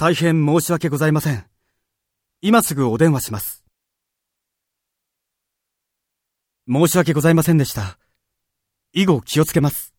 大変申し訳ございません。今すぐお電話します。申し訳ございませんでした。以後気をつけます。